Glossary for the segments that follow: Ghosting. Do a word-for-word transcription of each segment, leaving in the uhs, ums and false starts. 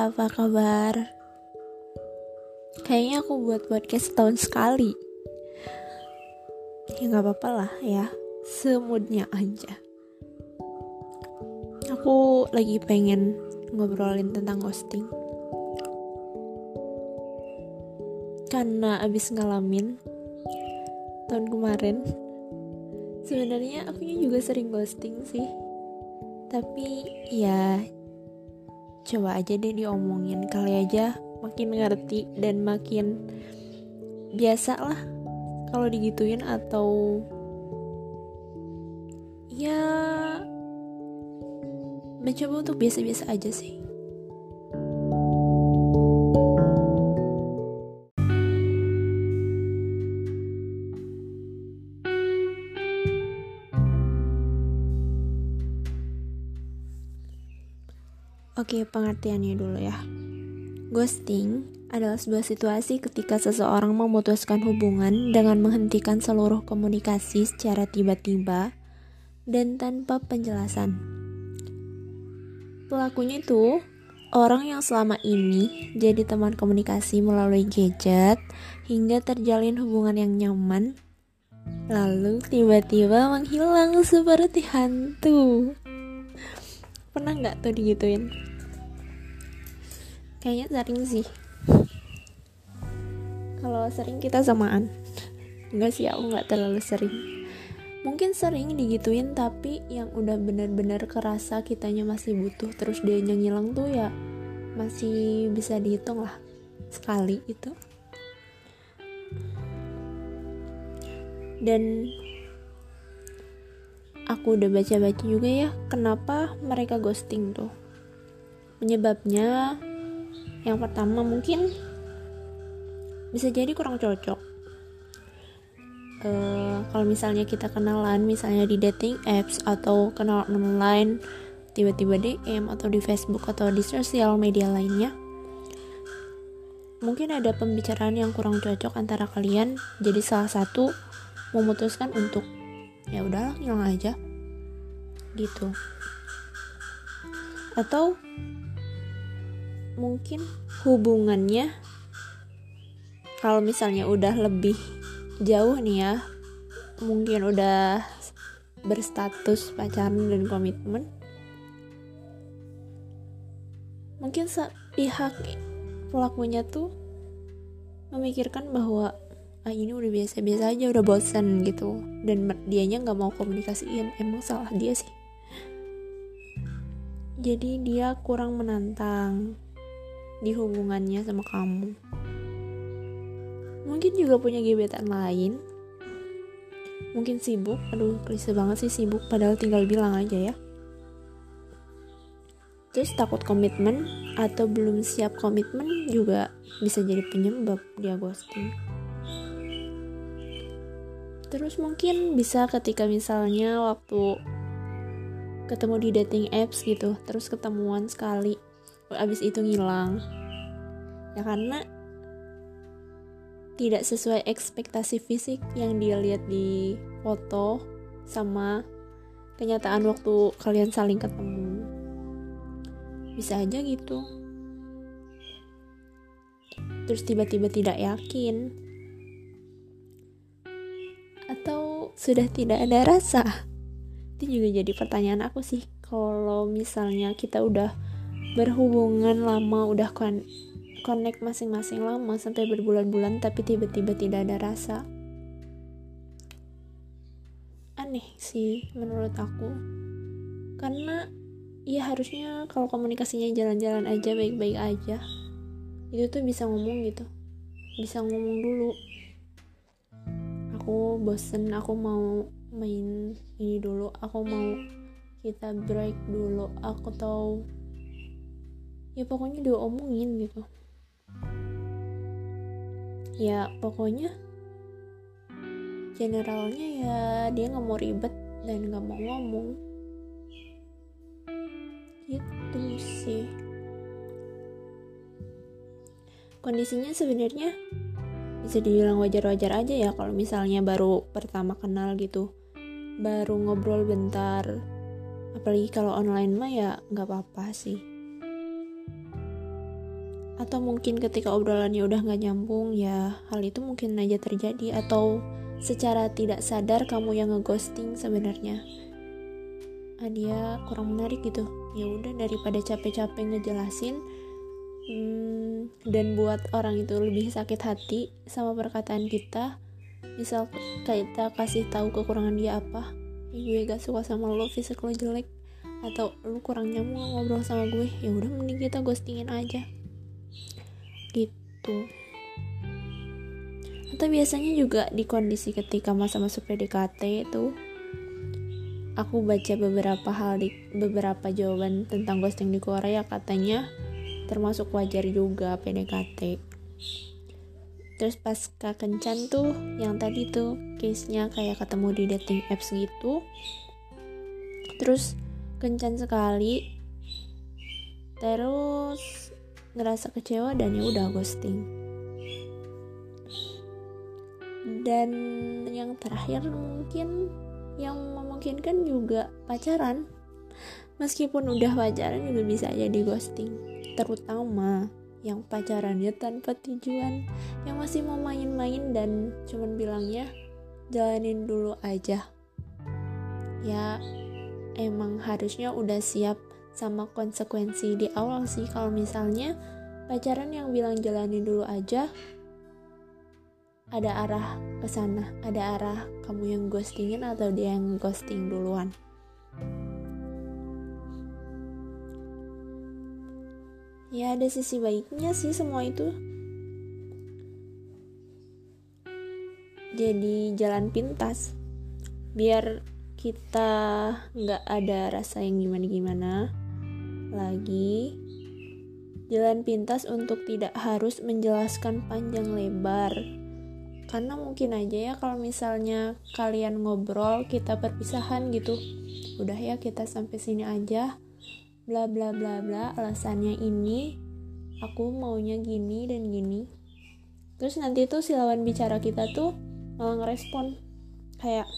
apa kabar? Kayaknya aku buat podcast setahun sekali. Ya gak apa-apa lah ya, semoodnya aja. Aku lagi pengen ngobrolin tentang ghosting. Karena abis ngalamin tahun kemarin, sebenarnya akunya juga sering ghosting sih. Tapi ya coba aja deh diomongin, kali aja makin ngerti dan makin biasa lah kalau digituin, atau ya mencoba untuk biasa-biasa aja sih. Oke, pengertiannya dulu ya. Ghosting adalah sebuah situasi ketika seseorang memutuskan hubungan dengan menghentikan seluruh komunikasi secara tiba-tiba dan tanpa penjelasan. Pelakunya itu orang yang selama ini jadi teman komunikasi melalui gadget hingga terjalin hubungan yang nyaman, lalu tiba-tiba menghilang seperti hantu. Pernah gak tuh digituin? Kayaknya sering sih. Kalau sering kita samaan. Enggak sih, aku gak terlalu sering. Mungkin sering digituin, tapi yang udah benar-benar kerasa kitanya masih butuh, terus dia yang ngilang tuh ya masih bisa dihitung lah, sekali itu. Dan aku udah baca-baca juga ya, kenapa mereka ghosting tuh. Penyebabnya, yang pertama mungkin bisa jadi kurang cocok. E, kalau misalnya kita kenalan, misalnya di dating apps atau kenalan online, tiba-tiba D M atau di Facebook atau di sosial media lainnya, mungkin ada pembicaraan yang kurang cocok antara kalian. Jadi salah satu memutuskan untuk ya udahlah, ngilang aja gitu. Atau mungkin hubungannya kalau misalnya udah lebih jauh nih ya, mungkin udah berstatus pacaran dan komitmen, mungkin pihak pelakunya tuh memikirkan bahwa ah, ini udah biasa-biasa aja, udah bosan gitu, dan dianya gak mau komunikasiin. Emang salah dia sih. Jadi dia kurang menantang di hubungannya sama kamu. Mungkin juga punya gebetan lain. Mungkin sibuk. Aduh, klise banget sih sibuk, padahal tinggal bilang aja ya. Terus takut komitmen atau belum siap komitmen juga bisa jadi penyebab dia ghosting. Terus mungkin bisa ketika misalnya waktu ketemu di dating apps gitu, terus ketemuan sekali, abis itu ngilang. Ya karena tidak sesuai ekspektasi fisik yang dia lihat di foto sama kenyataan waktu kalian saling ketemu. Bisa aja gitu. Terus tiba-tiba tidak yakin, atau sudah tidak ada rasa. Itu juga jadi pertanyaan aku sih. Kalau misalnya kita udah berhubungan lama, udah kon- connect masing-masing lama sampai berbulan-bulan, tapi tiba-tiba tidak ada rasa, aneh sih menurut aku. Karena ya harusnya kalau komunikasinya jalan-jalan aja, baik-baik aja, itu tuh bisa ngomong gitu. Bisa ngomong dulu, aku bosen, aku mau main ini dulu, aku mau kita break dulu, aku tahu ya pokoknya dia omongin gitu ya. Pokoknya generalnya ya dia gak mau ribet dan gak mau ngomong gitu sih. Kondisinya sebenarnya bisa dibilang wajar-wajar aja ya, kalau misalnya baru pertama kenal gitu, baru ngobrol bentar, apalagi kalau online mah ya nggak apa-apa sih. Atau mungkin ketika obrolannya udah gak nyambung, ya hal itu mungkin aja terjadi. Atau secara tidak sadar kamu yang ngeghosting sebenarnya. Ah, dia kurang menarik gitu. Ya udah, daripada capek-capek ngejelasin hmm, dan buat orang itu lebih sakit hati sama perkataan kita. Misal kita kasih tahu kekurangan dia apa. Gue gak suka sama lo, fisik lo jelek, atau lo kurang nyambung ngobrol sama gue. Ya udah, mending kita ghostingin aja gitu. Atau biasanya juga di kondisi ketika masa-masa P D K T itu, aku baca beberapa hal di beberapa jawaban tentang ghosting di Korea, katanya termasuk wajar juga P D K T. Terus pasca kencan tuh yang tadi tuh case-nya kayak ketemu di dating apps gitu, terus kencan sekali, terus ngerasa kecewa dan ya udah ghosting. Dan yang terakhir mungkin yang memungkinkan juga pacaran. Meskipun udah pacaran juga bisa aja di ghosting, terutama yang pacarannya tanpa tujuan, yang masih mau main-main dan cuman bilangnya jalanin dulu aja. Ya emang harusnya udah siap sama konsekuensi di awal sih. Kalau misalnya pacaran yang bilang jalani dulu aja, ada arah ke sana, ada arah kamu yang ghostingin atau dia yang ghosting duluan. Ya ada sisi baiknya sih semua itu. Jadi jalan pintas, biar kita nggak ada rasa yang gimana-gimana lagi. Jalan pintas untuk tidak harus menjelaskan panjang lebar, karena mungkin aja ya kalau misalnya kalian ngobrol kita perpisahan gitu, udah ya kita sampai sini aja, bla bla bla bla, alasannya ini, aku maunya gini dan gini. Terus nanti tuh si lawan bicara kita tuh malah ngerespon kayak,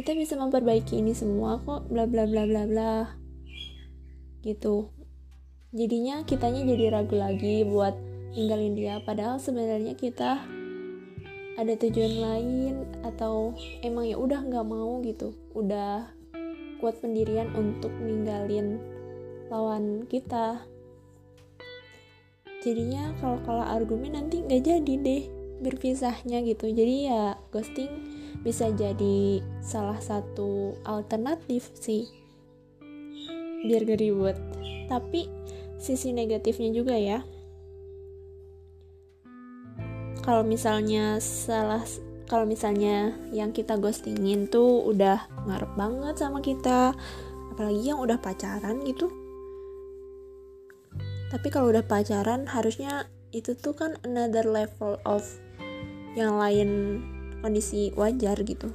kita bisa memperbaiki ini semua kok, bla bla bla bla bla gitu. Jadinya kitanya jadi ragu lagi buat ninggalin dia, padahal sebenarnya kita ada tujuan lain, atau emang ya udah nggak mau gitu, udah kuat pendirian untuk ninggalin lawan kita. Jadinya kalau kalah argumen nanti nggak jadi deh berpisahnya gitu. Jadi ya ghosting bisa jadi salah satu alternatif sih, biar gak ribet. Tapi sisi negatifnya juga ya, kalau misalnya salah kalau misalnya yang kita ghostingin tuh udah ngarep banget sama kita, apalagi yang udah pacaran gitu. Tapi kalau udah pacaran harusnya itu tuh kan another level of yang lain, kondisi wajar gitu.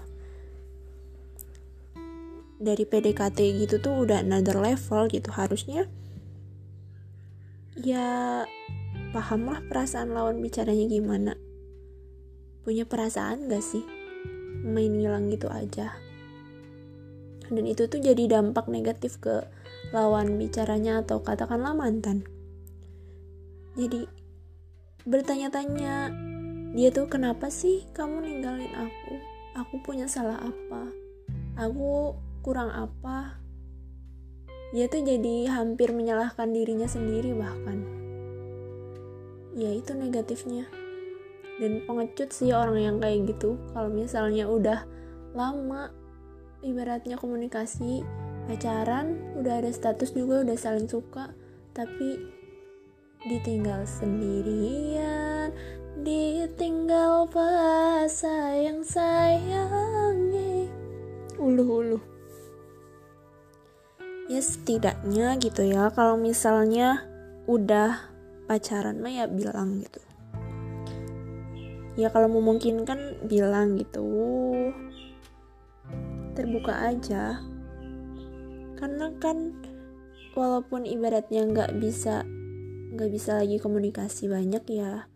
Dari P D K T gitu tuh udah another level gitu, harusnya ya pahamlah perasaan lawan bicaranya gimana, punya perasaan gak sih, main ngilang gitu aja. Dan itu tuh jadi dampak negatif ke lawan bicaranya atau katakanlah mantan. Jadi bertanya-tanya, dia tuh kenapa sih kamu ninggalin aku? Aku punya salah apa? Aku kurang apa? Dia tuh jadi hampir menyalahkan dirinya sendiri bahkan. Ya itu negatifnya. Dan pengecut sih orang yang kayak gitu. Kalau misalnya udah lama, ibaratnya komunikasi, pacaran, udah ada status juga, udah saling suka, tapi ditinggal sendirian, ditinggal bahasa yang sayangi, uluh-uluh. Ya setidaknya gitu ya, kalau misalnya udah pacaran mah ya bilang gitu. Ya kalau memungkinkan bilang gitu, terbuka aja. Karena kan walaupun ibaratnya nggak bisa nggak bisa lagi komunikasi banyak ya,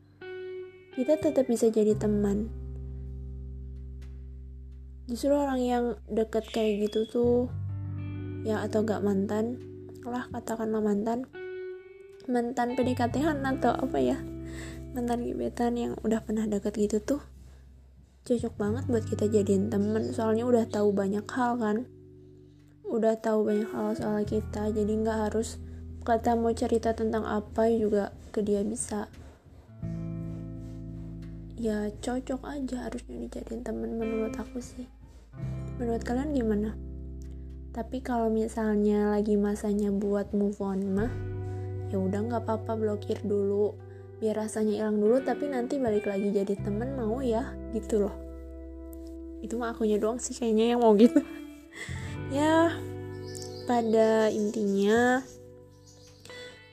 kita tetap bisa jadi teman. Justru orang yang deket kayak gitu tuh ya, atau nggak mantan lah, katakanlah mantan, mantan P D K T-an atau apa ya, mantan gebetan yang udah pernah deket gitu tuh cocok banget buat kita jadiin temen, soalnya udah tahu banyak hal kan, udah tahu banyak hal soal kita, jadi nggak harus kata mau cerita tentang apa juga ke dia bisa. Ya cocok aja, harusnya dijadiin temen menurut aku sih. Menurut kalian gimana? Tapi kalau misalnya lagi masanya buat move on mah, ya udah nggak apa-apa blokir dulu. Biar rasanya hilang dulu, tapi nanti balik lagi jadi temen mau ya, gitu loh. Itu mah akunya doang sih kayaknya yang mau gitu. Ya, pada intinya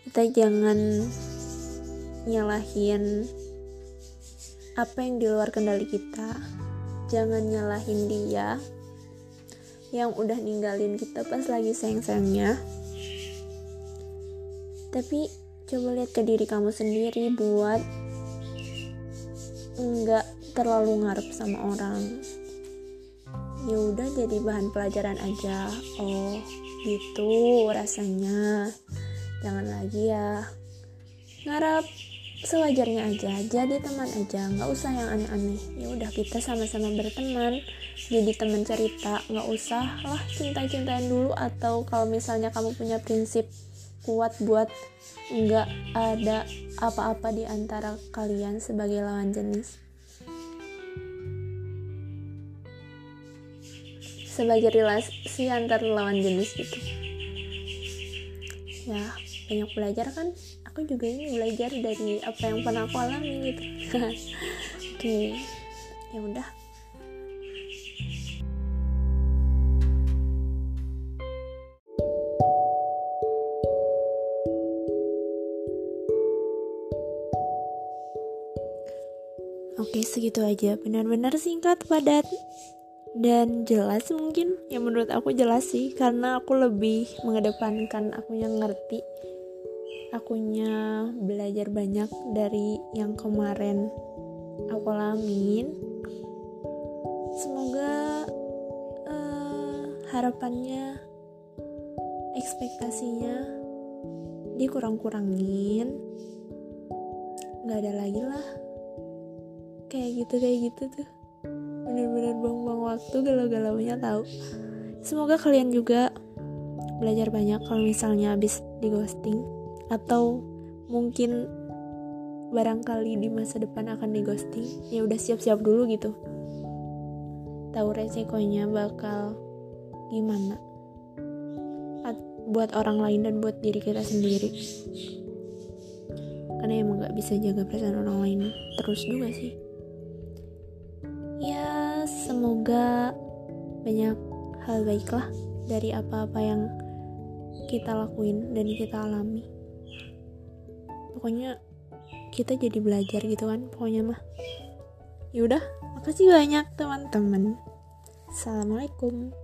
kita jangan nyalahin apa yang di luar kendali kita. Jangan nyalahin dia yang udah ninggalin kita pas lagi sayang-sayangnya. Tapi coba lihat ke diri kamu sendiri buat nggak terlalu ngarep sama orang. Ya udah jadi bahan pelajaran aja. Oh, gitu rasanya. Jangan lagi ya. Ngarep sewajarnya aja. Jadi teman aja, nggak usah yang aneh-aneh. Ya udah kita sama-sama berteman. Jadi teman cerita, nggak usah lah cinta-cintaan dulu. Atau kalau misalnya kamu punya prinsip kuat buat nggak ada apa-apa di antara kalian sebagai lawan jenis, sebagai relasi antar lawan jenis gitu. Ya banyak belajar kan, aku juga ini belajar dari apa yang pernah aku alami gitu. Oke, ya udah. Oke, segitu aja, benar-benar singkat, padat, dan jelas mungkin. Ya menurut aku jelas sih, karena aku lebih mengedepankan akunya ngerti, akunya belajar banyak dari yang kemarin aku alamin. Semoga uh, harapannya, ekspektasinya dikurang-kurangin, gak ada lagi lah kayak gitu kayak gitu tuh, bener-bener buang-buang waktu, galau-galaunya tahu. Semoga kalian juga belajar banyak kalau misalnya abis di ghosting, atau mungkin barangkali di masa depan akan di ghosting. Ya udah siap-siap dulu gitu, tahu resikonya bakal gimana buat orang lain dan buat diri kita sendiri, karena emang gak bisa jaga perasaan orang lain terus juga sih. Ya, semoga banyak hal baiklah dari apa-apa yang kita lakuin dan kita alami. Pokoknya kita jadi belajar gitu kan, pokoknya mah. Yaudah, makasih banyak teman-teman. Assalamualaikum.